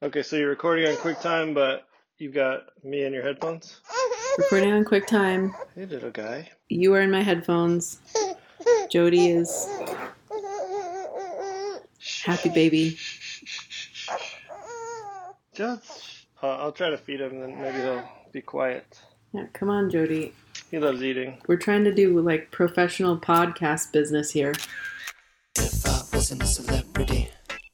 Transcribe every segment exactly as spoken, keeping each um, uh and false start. Okay, so you're recording on QuickTime, but you've got me in your headphones? Recording on QuickTime. Hey, little guy. You are in my headphones. Jody is happy baby. Just, uh, I'll try to feed him, then maybe he'll be quiet. Yeah, come on, Jody. He loves eating. We're trying to do, like, professional podcast business here. If I wasn't a celebrity,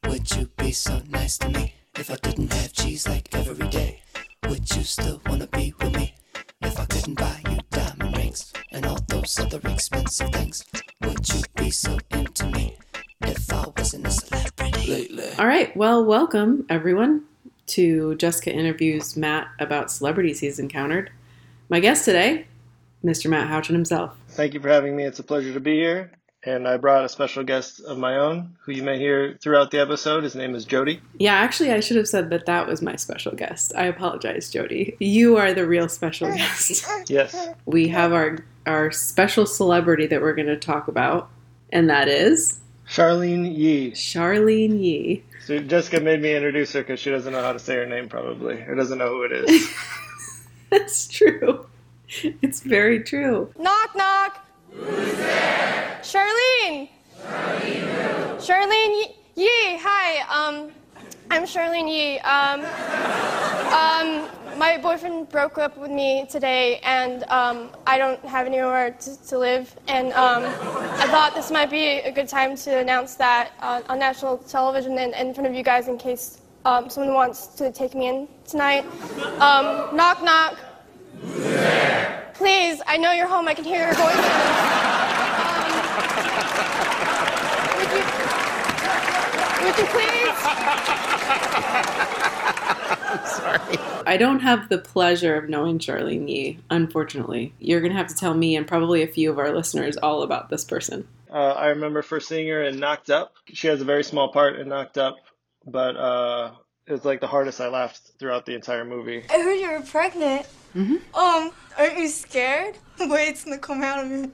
would you be so nice to me? If I didn't have cheese like every day, would you still want to be with me? If I couldn't buy you diamond rings and all those other expensive things, would you be so into me if I wasn't a celebrity? Lately. All right. Well, welcome, everyone, to Jessica Interviews Matt about celebrities he's encountered. My guest today, Mister Matt Houchin himself. Thank you for having me. It's a pleasure to be here. And I brought a special guest of my own, who you may hear throughout the episode. His name is Jody. Yeah, actually, I should have said that that was my special guest. I apologize, Jody. You are the real special guest. Yes. We have our our special celebrity that we're going to talk about, and that is... Charlyne Yi. Charlyne Yi. So Jessica made me introduce her because she doesn't know how to say her name, probably, or doesn't know who it is. That's true. It's very true. Knock, knock. Who's there? Charlyne. Charlyne who? Charlyne Yi. Hi. Um, I'm Charlyne Yi. Um, um, my boyfriend broke up with me today, and um, I don't have anywhere to, to live. And um, I thought this might be a good time to announce that uh, on national television and, and in front of you guys, in case um, someone wants to take me in tonight. Um, knock, knock. Who's there? Please, I know you're home. I can hear your voice. Um, would you, would you please? I'm sorry. I don't have the pleasure of knowing Charlyne Yi, unfortunately. You're going to have to tell me and probably a few of our listeners all about this person. Uh, I remember first seeing her in Knocked Up. She has a very small part in Knocked Up, but uh, it was like the hardest I laughed throughout the entire movie. I heard you were pregnant. Mm-hmm. Um, aren't you scared? Weight's gonna come out of your...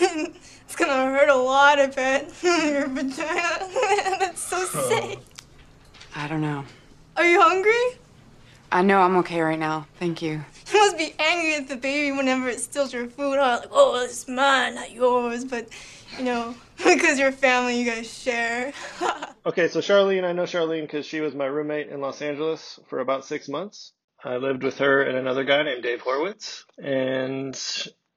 It's gonna hurt a lot, I bet. Your vagina. That's so sick. I don't know. Are you hungry? I know I'm okay right now. Thank you. You must be angry at the baby whenever it steals your food, huh? Like, oh, it's mine, not yours. But, you know, because your family, you guys share. Okay, so Charlyne, I know Charlyne because she was my roommate in Los Angeles for about six months. I lived with her and another guy named Dave Horowitz. And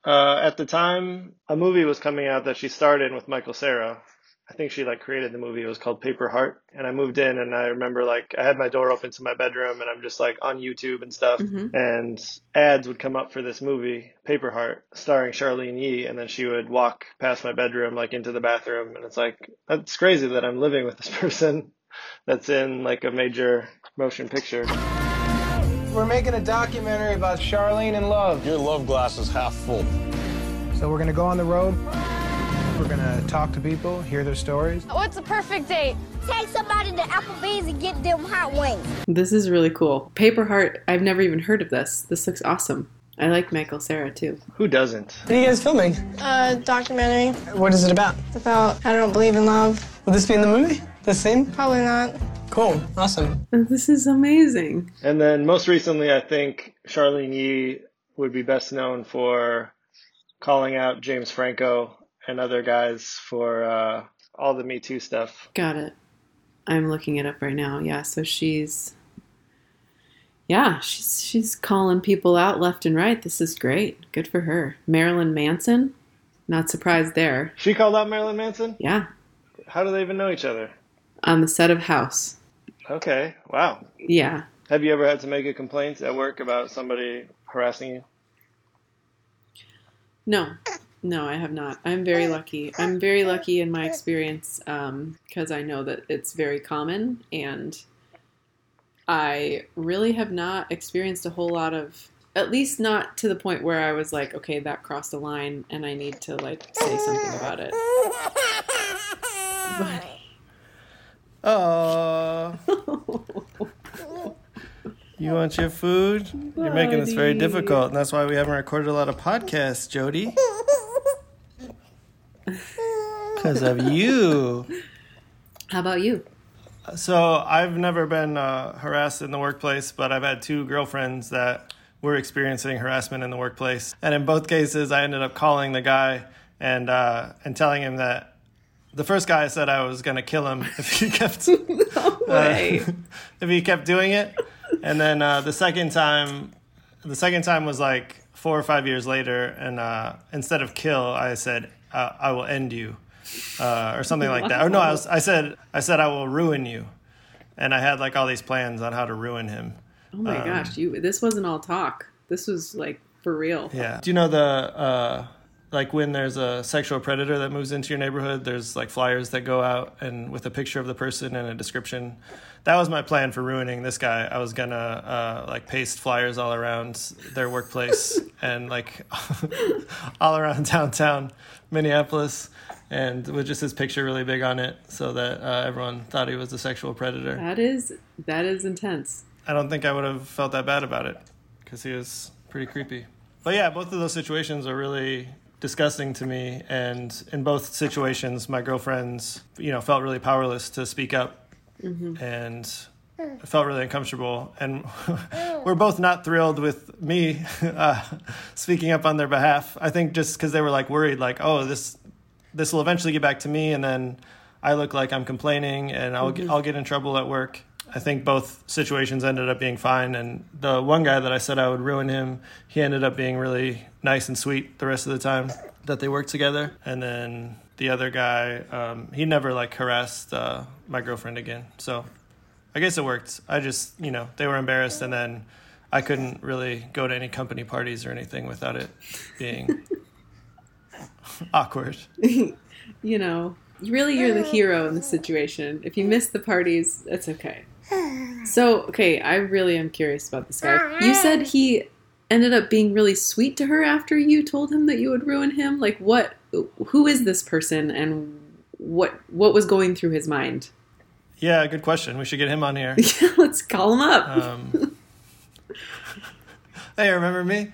uh, at the time, a movie was coming out that she starred in with Michael Cera. I think she like created the movie. It was called Paper Heart. And I moved in and I remember like I had my door open to my bedroom and I'm just like on YouTube and stuff. Mm-hmm. And ads would come up for this movie, Paper Heart, starring Charlyne Yi. And then she would walk past my bedroom like into the bathroom. And it's like, that's crazy that I'm living with this person that's in like a major motion picture. We're making a documentary about Charlyne and love. Your love glass is half full. So we're gonna go on the road. We're gonna talk to people, hear their stories. What's a perfect date? Take somebody to Applebee's and get them hot wings. This is really cool. Paper Heart, I've never even heard of this. This looks awesome. I like Michael Cera too. Who doesn't? What are you guys filming? Uh, documentary. What is it about? It's about I don't believe in love. Will this be in the movie? The scene? Probably not. Cool. Awesome. This is amazing. And then most recently, I think Charlyne Yi would be best known for calling out James Franco and other guys for uh, all the Me Too stuff. Got it. I'm looking it up right now. Yeah, so she's... Yeah, she's she's calling people out left and right. This is great. Good for her. Marilyn Manson? Not surprised there. She called out Marilyn Manson? Yeah. How do they even know each other? On the set of House. Okay, wow. Yeah. Have you ever had to make a complaint at work about somebody harassing you? No. No, I have not. I'm very lucky. I'm very lucky in my experience um, because I know that it's very common, and I really have not experienced a whole lot of, at least not to the point where I was like, okay, that crossed a line, and I need to, like, say something about it. But... Uh, you want your food? Buddy. You're making this very difficult, and that's why we haven't recorded a lot of podcasts, Jody. Because of you. How about you? So I've never been uh, harassed in the workplace, but I've had two girlfriends that were experiencing harassment in the workplace. And in both cases, I ended up calling the guy and uh, and telling him that the first guy said I was going to kill him if he kept no way. Uh, if he kept doing it. And then uh, the second time, the second time was like four or five years later. And uh, instead of kill, I said, uh, I will end you. Uh, or something like that. Or no, I, was, I said, I said, I will ruin you. And I had like all these plans on how to ruin him. Oh my um, gosh, you! This wasn't all talk. This was like for real. Yeah. Do you know the uh, like when there's a sexual predator that moves into your neighborhood? There's like flyers that go out and with a picture of the person and a description. That was my plan for ruining this guy. I was gonna uh, like paste flyers all around their workplace and like all around downtown Minneapolis. And with just his picture really big on it so that uh, everyone thought he was a sexual predator. That is that is intense. I don't think I would have felt that bad about it because he was pretty creepy. But yeah, both of those situations are really disgusting to me. And in both situations, my girlfriends, you know, felt really powerless to speak up. Mm-hmm. And I felt really uncomfortable. And we're both not thrilled with me uh, speaking up on their behalf. I think just because they were like worried, like, oh, this... this will eventually get back to me, and then I look like I'm complaining, and I'll mm-hmm. get, I'll get in trouble at work. I think both situations ended up being fine, and the one guy that I said I would ruin him, he ended up being really nice and sweet the rest of the time that they worked together. And then the other guy, um, he never like harassed uh, my girlfriend again. So I guess it worked. I just, you know, they were embarrassed, and then I couldn't really go to any company parties or anything without it being... awkward. You know, really you're the hero in the situation. If you miss the parties, that's okay. So, okay, I really am curious about this guy. You said he ended up being really sweet to her after you told him that you would ruin him. Like, what? Who is this person, and what what was going through his mind? Yeah, good question. We should get him on here. Yeah, let's call him up. Um, hey, remember me?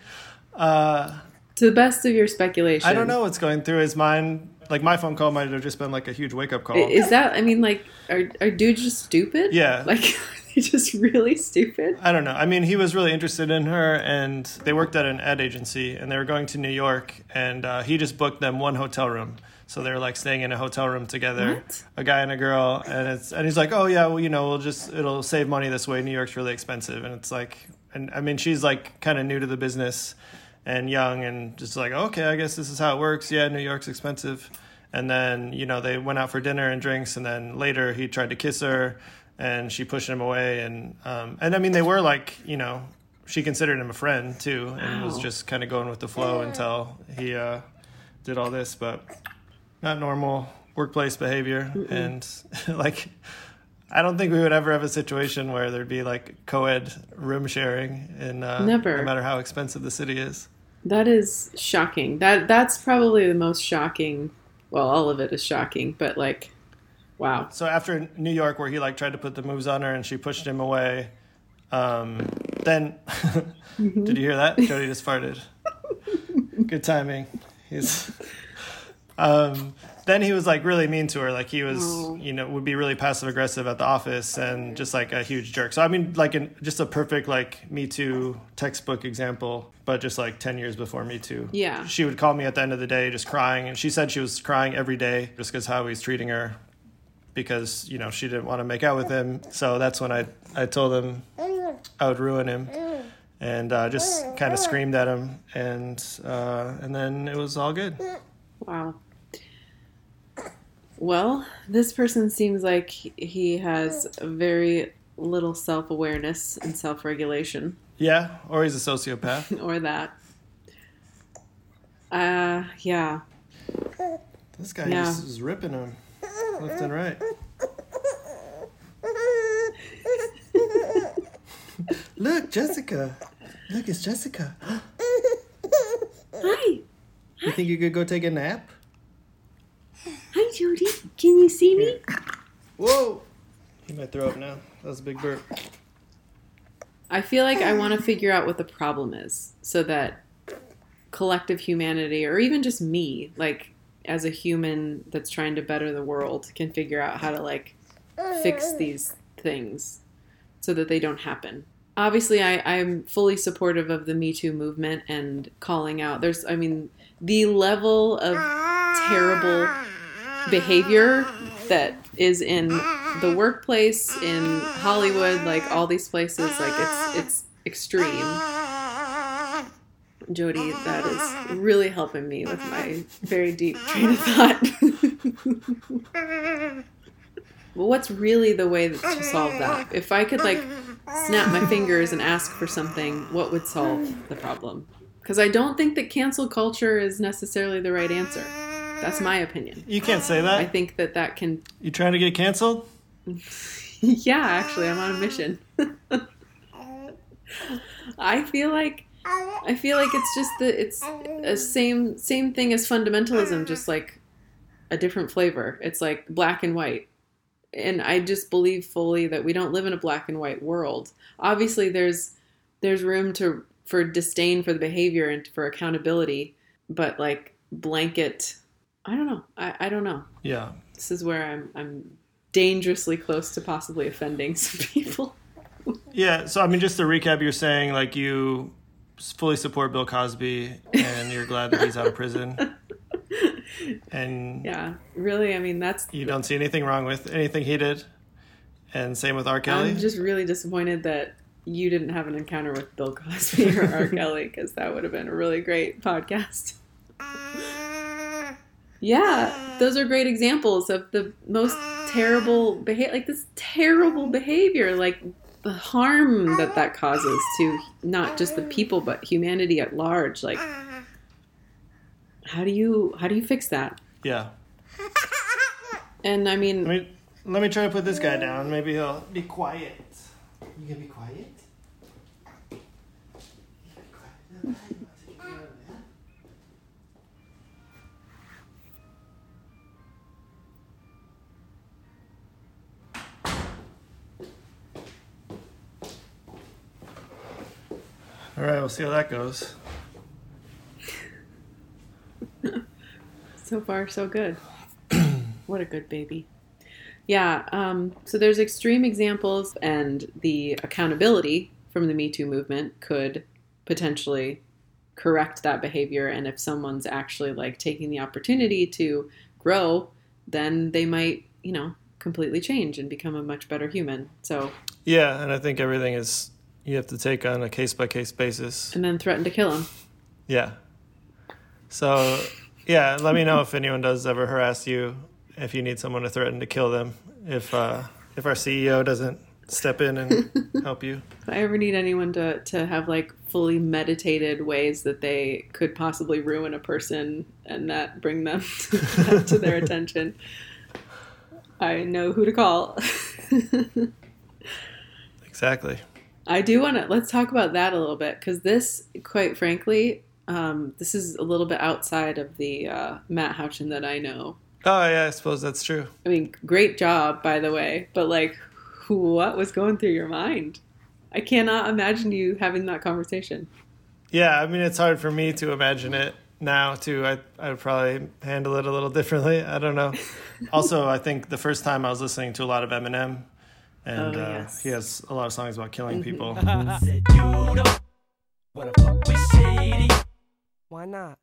Uh... To the best of your speculation. I don't know what's going through his mind. Like, my phone call might have just been, like, a huge wake-up call. Is that, I mean, like, are, are dudes just stupid? Yeah. Like, are they just really stupid? I don't know. I mean, he was really interested in her, and they worked at an ad agency, and they were going to New York, and uh, he just booked them one hotel room. So they were, like, staying in a hotel room together. What? A guy and a girl, and it's and he's like, oh, yeah, well, you know, we'll just, it'll save money this way. New York's really expensive, and it's like, and I mean, she's, like, kind of new to the business, and young, and just like, okay, I guess this is how it works. Yeah, New York's expensive. And then, you know, they went out for dinner and drinks, and then later he tried to kiss her, and she pushed him away. And, um, and I mean, they were like, you know, she considered him a friend, too, and wow. was just kind of going with the flow until he uh, did all this. But not normal workplace behavior. Mm-mm. And, like... I don't think we would ever have a situation where there'd be like co-ed room sharing in uh, Never. No matter how expensive the city is. That is shocking. That that's probably the most shocking. Well, all of it is shocking, but like, wow. So after New York, where he like tried to put the moves on her and she pushed him away, um, then mm-hmm. did you hear that? Jody just farted. Good timing. He's. Um, then he was like really mean to her. Like he was, oh. you know, would be really passive aggressive at the office and just like a huge jerk. So, I mean, like an, just a perfect like Me Too textbook example, but just like ten years before Me Too. Yeah. She would call me at the end of the day just crying. And she said she was crying every day just because how he was treating her because, you know, she didn't want to make out with him. So that's when I, I told him I would ruin him. And uh, just kind of screamed at him. And uh, and then it was all good. Wow. Well, this person seems like he has very little self-awareness and self-regulation. Yeah, or he's a sociopath. Or that. Uh, yeah. This guy yeah. just is ripping him left and right. Look, Jessica. Look, it's Jessica. Hi. You think you could go take a nap? Hi, Jody. Can you see me? Whoa. He might throw up now. That was a big burp. I feel like I want to figure out what the problem is so that collective humanity, or even just me, like as a human that's trying to better the world, can figure out how to like fix these things so that they don't happen. Obviously, I, I'm fully supportive of the Me Too movement and calling out. There's, I mean, the level of terrible behavior that is in the workplace, in Hollywood, like all these places, like it's it's extreme. Jody, that is really helping me with my very deep train of thought. Well, what's really the way to solve that? If I could, like, snap my fingers and ask for something, what would solve the problem? Because I don't think that cancel culture is necessarily the right answer. That's my opinion. You can't say that. I think that that can... You trying to get canceled? Yeah, actually, I'm on a mission. I feel like... I feel like it's just the it's a same same thing as fundamentalism, just like a different flavor. It's like black and white. And I just believe fully that we don't live in a black and white world. Obviously, there's there's room to for disdain for the behavior and for accountability, but like blanket, I don't know. I, I don't know. Yeah. This is where I'm I'm dangerously close to possibly offending some people. Yeah, so I mean, just to recap, you're saying like you fully support Bill Cosby and you're glad that he's out of prison. And yeah, really, I mean, that's... You don't see anything wrong with anything he did. And same with R. Kelly. I'm just really disappointed that you didn't have an encounter with Bill Cosby or R. Kelly, because that would have been a really great podcast. Yeah, those are great examples of the most terrible behavior, like this terrible behavior, like... the harm that that causes to not just the people, but humanity at large. Like, how do you, how do you fix that? Yeah. And I mean, let me, let me try to put this guy down. Maybe he'll be quiet. You gonna be quiet? All right, we'll see how that goes. So far, so good. What a good baby. Yeah, um, so there's extreme examples, and the accountability from the Me Too movement could potentially correct that behavior. And if someone's actually like taking the opportunity to grow, then they might, you know, completely change and become a much better human. So yeah, and I think everything is... you have to take on a case-by-case basis. And then threaten to kill him. Yeah. So, yeah, let me know if anyone does ever harass you, if you need someone to threaten to kill them, if uh, if our C E O doesn't step in and help you. If I ever need anyone to, to have, like, fully meditated ways that they could possibly ruin a person and that bring them to, that to their attention, I know who to call. Exactly. I do want to, let's talk about that a little bit, because this, quite frankly, um, this is a little bit outside of the uh, Matt Houchin that I know. Oh, yeah, I suppose that's true. I mean, great job, by the way, but like, what was going through your mind? I cannot imagine you having that conversation. Yeah, I mean, it's hard for me to imagine it now, too. I, I would probably handle it a little differently. I don't know. Also, I think the first time I was listening to a lot of Eminem. And oh, uh, yes. He has a lot of songs about killing people. Why not?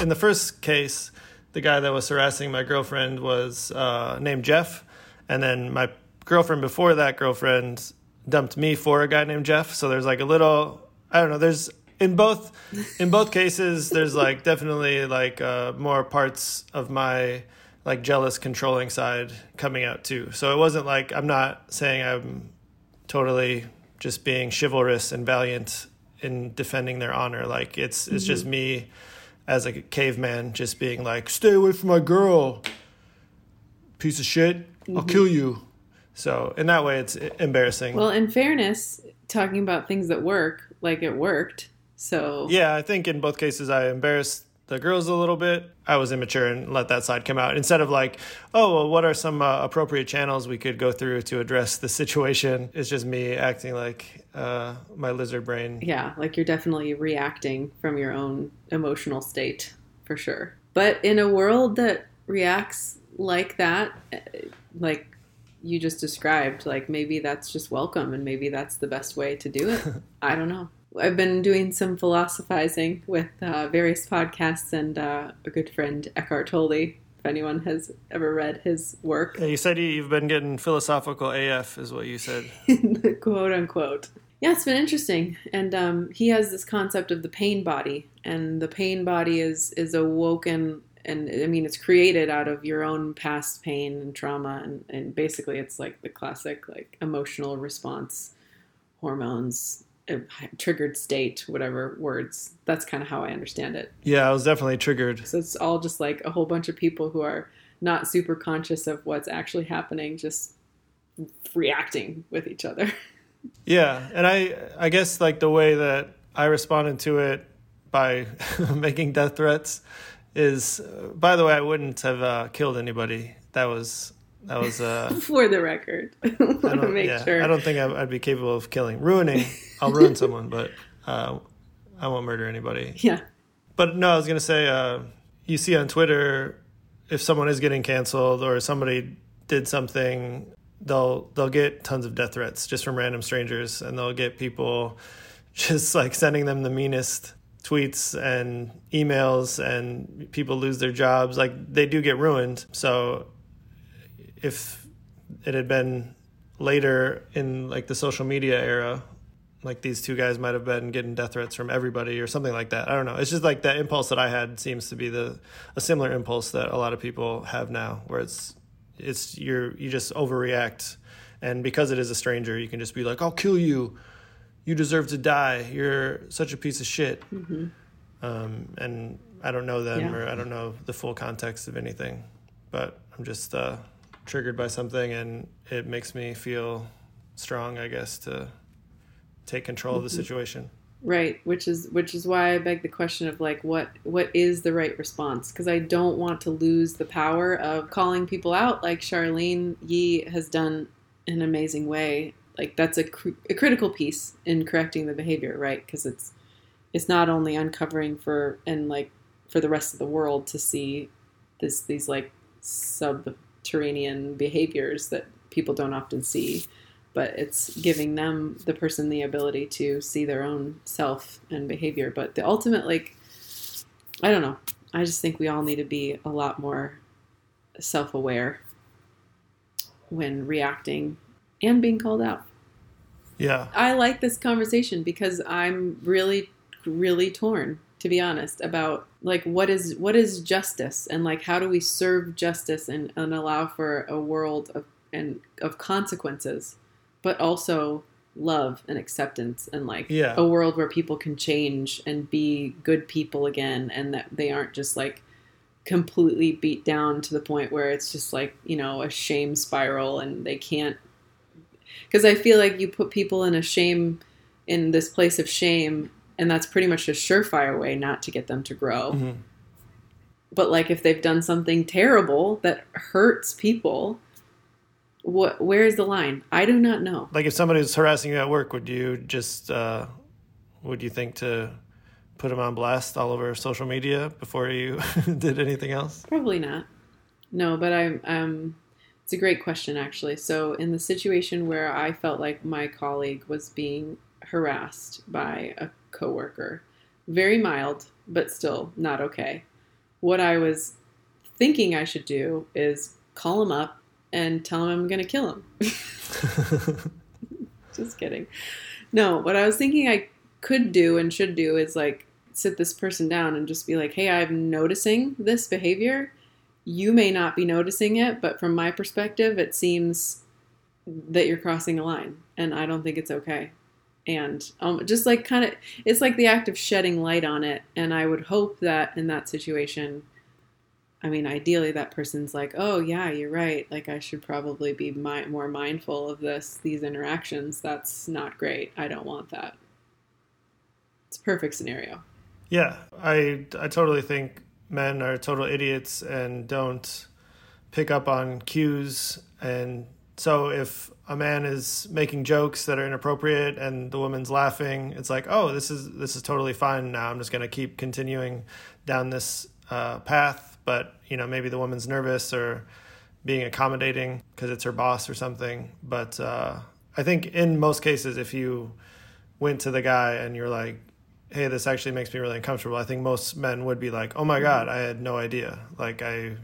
In the first case, the guy that was harassing my girlfriend was uh, named Jeff. And then my girlfriend before that girlfriend dumped me for a guy named Jeff. So there's like a little, I don't know, there's in both in both cases, there's like definitely like uh, more parts of my... like jealous, controlling side coming out too. So it wasn't like, I'm not saying I'm totally just being chivalrous and valiant in defending their honor. Like it's it's mm-hmm. just me as like a caveman just being like, stay away from my girl, piece of shit, mm-hmm. I'll kill you. So in that way, it's embarrassing. Well, in fairness, talking about things that work, like it worked. So yeah, I think in both cases I embarrassed the girls a little bit. I was immature and let that side come out. Instead of like, oh, well, what are some uh, appropriate channels we could go through to address the situation? It's just me acting like uh, my lizard brain. Yeah, like you're definitely reacting from your own emotional state, for sure. But in a world that reacts like that, like you just described, like maybe that's just welcome and maybe that's the best way to do it. I don't know. I've been doing some philosophizing with uh, various podcasts and uh, a good friend, Eckhart Tolle, if anyone has ever read his work. Yeah, you said you've been getting philosophical A F is what you said. Quote unquote. Yeah, it's been interesting. And um, he has this concept of the pain body. And the pain body is, is awoken, and I mean, it's created out of your own past pain and trauma. And, and basically it's like the classic like emotional response, hormones, triggered state, whatever words. That's kind of how I understand it. Yeah, I was definitely triggered. So it's all just like a whole bunch of people who are not super conscious of what's actually happening, just reacting with each other. Yeah, and I I guess like the way that I responded to it by making death threats is, uh, by the way, I wouldn't have uh, killed anybody. That was... That was uh, for the record. I want to make yeah, sure. I don't think I'd, I'd be capable of killing, ruining. I'll ruin someone, but uh, I won't murder anybody. Yeah. But no, I was gonna say, uh, you see on Twitter, if someone is getting canceled or somebody did something, they'll they'll get tons of death threats just from random strangers, and they'll get people just like sending them the meanest tweets and emails, and people lose their jobs. Like they do get ruined. So if it had been later in like the social media era, like these two guys might have been getting death threats from everybody or something like that. I don't know. It's just like that impulse that I had seems to be the a similar impulse that a lot of people have now, where it's it's you're you just overreact, and because it is a stranger, you can just be like, "I'll kill you. You deserve to die. You're such a piece of shit." Mm-hmm. Um, and I don't know them, yeah. or I don't know the full context of anything, but I'm just. Uh, triggered by something, and it makes me feel strong, I guess, to take control of the situation. Right, which is which is why I beg the question of like what what is the right response, because I don't want to lose the power of calling people out like Charlyne Yi has done an amazing way. Like that's a, cr- a critical piece in correcting the behavior, right? Because it's it's not only uncovering for and like for the rest of the world to see this these like sub subterranean behaviors that people don't often see, but it's giving them, the person, the ability to see their own self and behavior. But the ultimate, like, I don't know. I just think we all need to be a lot more self-aware when reacting and being called out. Yeah. I like this conversation because I'm really, really torn, to be honest, about like what is what is justice, and like how do we serve justice and, and allow for a world of and of consequences, but also love and acceptance, and like yeah. a world where people can change and be good people again, and that they aren't just like completely beat down to the point where it's just like, you know, a shame spiral and they can't, because I feel like you put people in a shame in this place of shame. And that's pretty much a surefire way not to get them to grow. Mm-hmm. But like if they've done something terrible that hurts people, what, where is the line? I do not know. Like if somebody was harassing you at work, would you just, uh, would you think to put them on blast all over social media before you did anything else? Probably not. No, but I, um, it's a great question actually. So in the situation where I felt like my colleague was being harassed by a coworker, very mild, but still not okay. What I was thinking I should do is call him up and tell him I'm going to kill him. Just kidding. No, what I was thinking I could do and should do is like sit this person down and just be like, hey, I'm noticing this behavior. You may not be noticing it, but from my perspective, it seems that you're crossing a line, and I don't think it's okay. And um, just like kind of, it's like the act of shedding light on it. And I would hope that in that situation, I mean, ideally that person's like, oh yeah, you're right. Like I should probably be mi- more mindful of this, these interactions. That's not great. I don't want that. It's a perfect scenario. Yeah. I, I totally think men are total idiots and don't pick up on cues. And so if a man is making jokes that are inappropriate and the woman's laughing, it's like, oh, this is this is totally fine now. I'm just going to keep continuing down this uh, path. But, you know, maybe the woman's nervous or being accommodating because it's her boss or something. But uh, I think in most cases, if you went to the guy and you're like, hey, this actually makes me really uncomfortable, I think most men would be like, oh my God, I had no idea. Like, I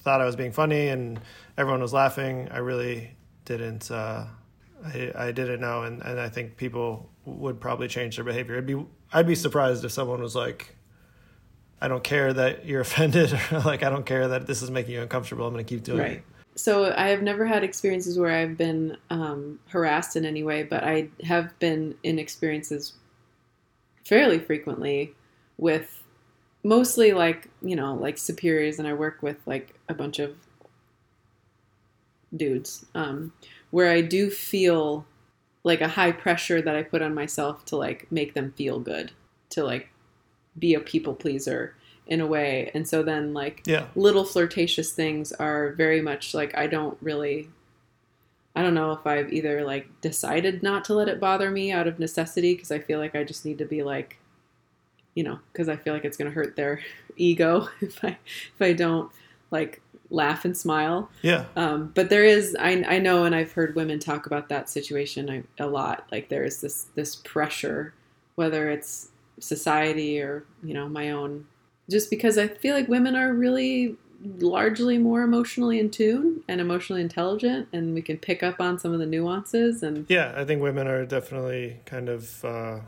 thought I was being funny and everyone was laughing. I really didn't, uh, I, I didn't know. And, and I think people would probably change their behavior. It'd be, I'd be surprised if someone was like, I don't care that you're offended. Or like, I don't care that this is making you uncomfortable. I'm going to keep doing right. it. So I have never had experiences where I've been um, harassed in any way, but I have been in experiences fairly frequently with mostly like, you know, like superiors. And I work with like a bunch of dudes um, where I do feel like a high pressure that I put on myself to like make them feel good, to like be a people pleaser in a way. And so then like yeah. little flirtatious things are very much like, I don't really, I don't know if I've either like decided not to let it bother me out of necessity, because I feel like I just need to be like, you know, because I feel like it's going to hurt their ego if I if I don't like laugh and smile. Yeah. Um, but there is, I I know, and I've heard women talk about that situation I, a lot. Like there is this this pressure, whether it's society or, you know, my own, just because I feel like women are really largely more emotionally in tune and emotionally intelligent, and we can pick up on some of the nuances. And yeah, I think women are definitely kind of uh,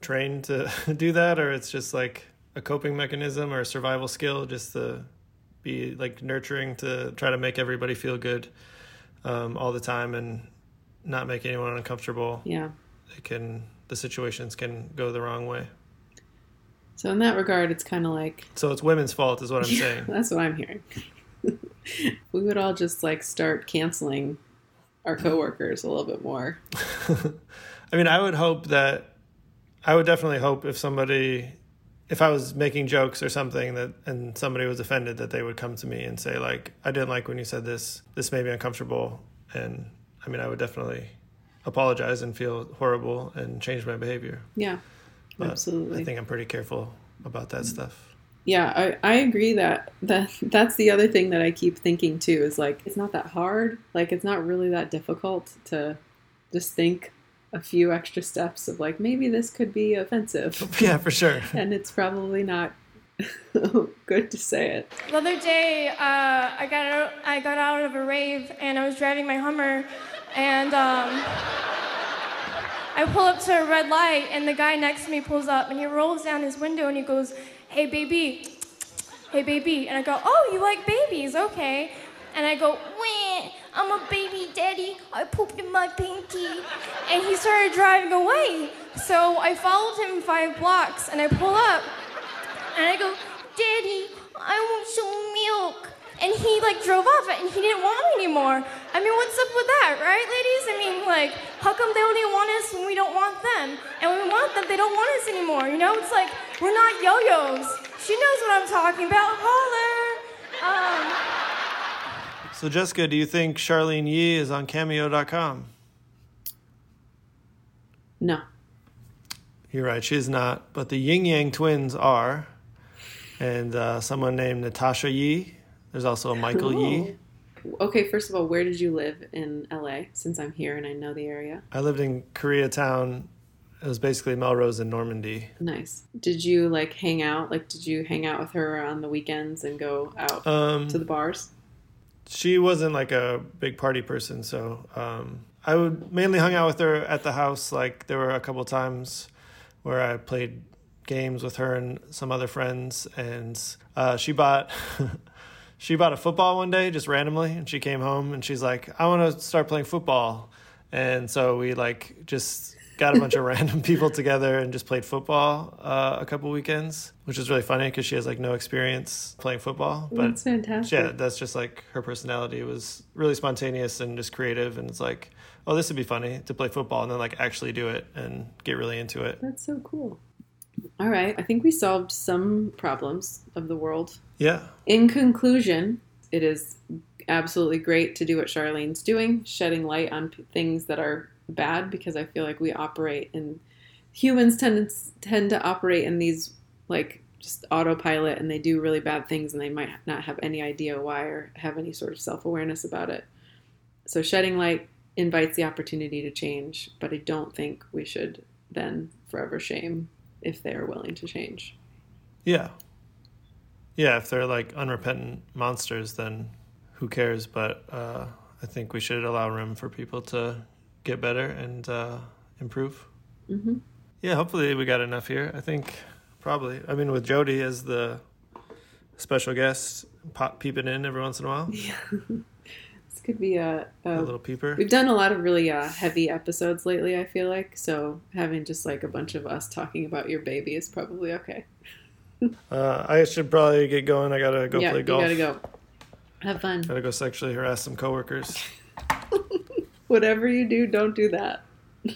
trained to do that, or it's just like a coping mechanism or a survival skill, just to be like nurturing, to try to make everybody feel good um, all the time and not make anyone uncomfortable. Yeah. It can, the situations can go the wrong way. So in that regard, it's kind of like... So it's women's fault is what I'm yeah, saying. That's what I'm hearing. We would all just like start canceling our coworkers a little bit more. I mean, I would hope that... I would definitely hope if somebody... If I was making jokes or something that and somebody was offended, that they would come to me and say like, I didn't like when you said this. This made me uncomfortable. And I mean, I would definitely apologize and feel horrible and change my behavior. Yeah. But absolutely. I think I'm pretty careful about that stuff. Yeah, I, I agree that, that that's the other thing that I keep thinking too, is like, it's not that hard. Like, it's not really that difficult to just think a few extra steps of like, maybe this could be offensive. Yeah, for sure. And it's probably not good to say it. The other day, uh, I got out, I got out of a rave and I was driving my Hummer and... Um, I pull up to a red light, and the guy next to me pulls up, and he rolls down his window, and he goes, hey, baby, hey, baby. And I go, oh, you like babies, okay. And I go, wah, I'm a baby daddy. I pooped in my pinky. And he started driving away. So I followed him five blocks, and I pull up, and I go, daddy, I want some milk. And he, like, drove off, and he didn't want me anymore. I mean, what's up with that, right, ladies? I mean, like, how come they only want us when we don't want them? And when we want them, they don't want us anymore, you know? It's like, we're not yo-yos. She knows what I'm talking about. Holler. Um. So, Jessica, do you think Charlyne Yi is on Cameo dot com? No. You're right, she's not. But the Ying Yang Twins are. And uh, someone named Natasha Yi. There's also a Michael cool. Yee. Okay, first of all, where did you live in L A, since I'm here and I know the area? I lived in Koreatown. It was basically Melrose and Normandy. Nice. Did you, like, hang out? Like, did you hang out with her on the weekends and go out um, to the bars? She wasn't, like, a big party person, so um, I would mainly hung out with her at the house. Like, there were a couple times where I played games with her and some other friends, and uh, she bought... She bought a football one day, just randomly, and she came home, and she's like, I want to start playing football. And so we, like, just got a bunch of random people together and just played football uh, a couple weekends, which is really funny because she has, like, no experience playing football. But that's fantastic. Yeah, that's just, like, her personality was really spontaneous and just creative, and it's like, oh, this would be funny to play football and then, like, actually do it and get really into it. That's so cool. All right. I think we solved some problems of the world. Yeah. In conclusion, it is absolutely great to do what Charlyne's doing, shedding light on p- things that are bad, because I feel like we operate in, humans tend, tend to operate in these, like, just autopilot, and they do really bad things, and they might not have any idea why or have any sort of self-awareness about it. So shedding light invites the opportunity to change, but I don't think we should then forever shame if they are willing to change. Yeah. Yeah, if they're like unrepentant monsters, then who cares? But uh, I think we should allow room for people to get better and uh, improve. Mm-hmm. Yeah, hopefully we got enough here. I think probably. I mean, with Jody as the special guest, pop peeping in every once in a while. Yeah. This could be a, a, a little peeper. We've done a lot of really uh, heavy episodes lately, I feel like. So having just like a bunch of us talking about your baby is probably okay. Uh, I should probably get going. I gotta go yeah, play golf. Yeah, you gotta go. Have fun. Gotta go sexually harass some coworkers. Whatever you do, don't do that. All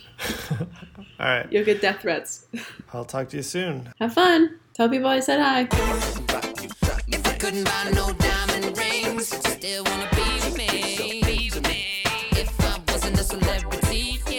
right. You'll get death threats. I'll talk to you soon. Have fun. Tell people I said hi. If I couldn't buy no diamond rings, still wanna be me. If I wasn't a celebrity.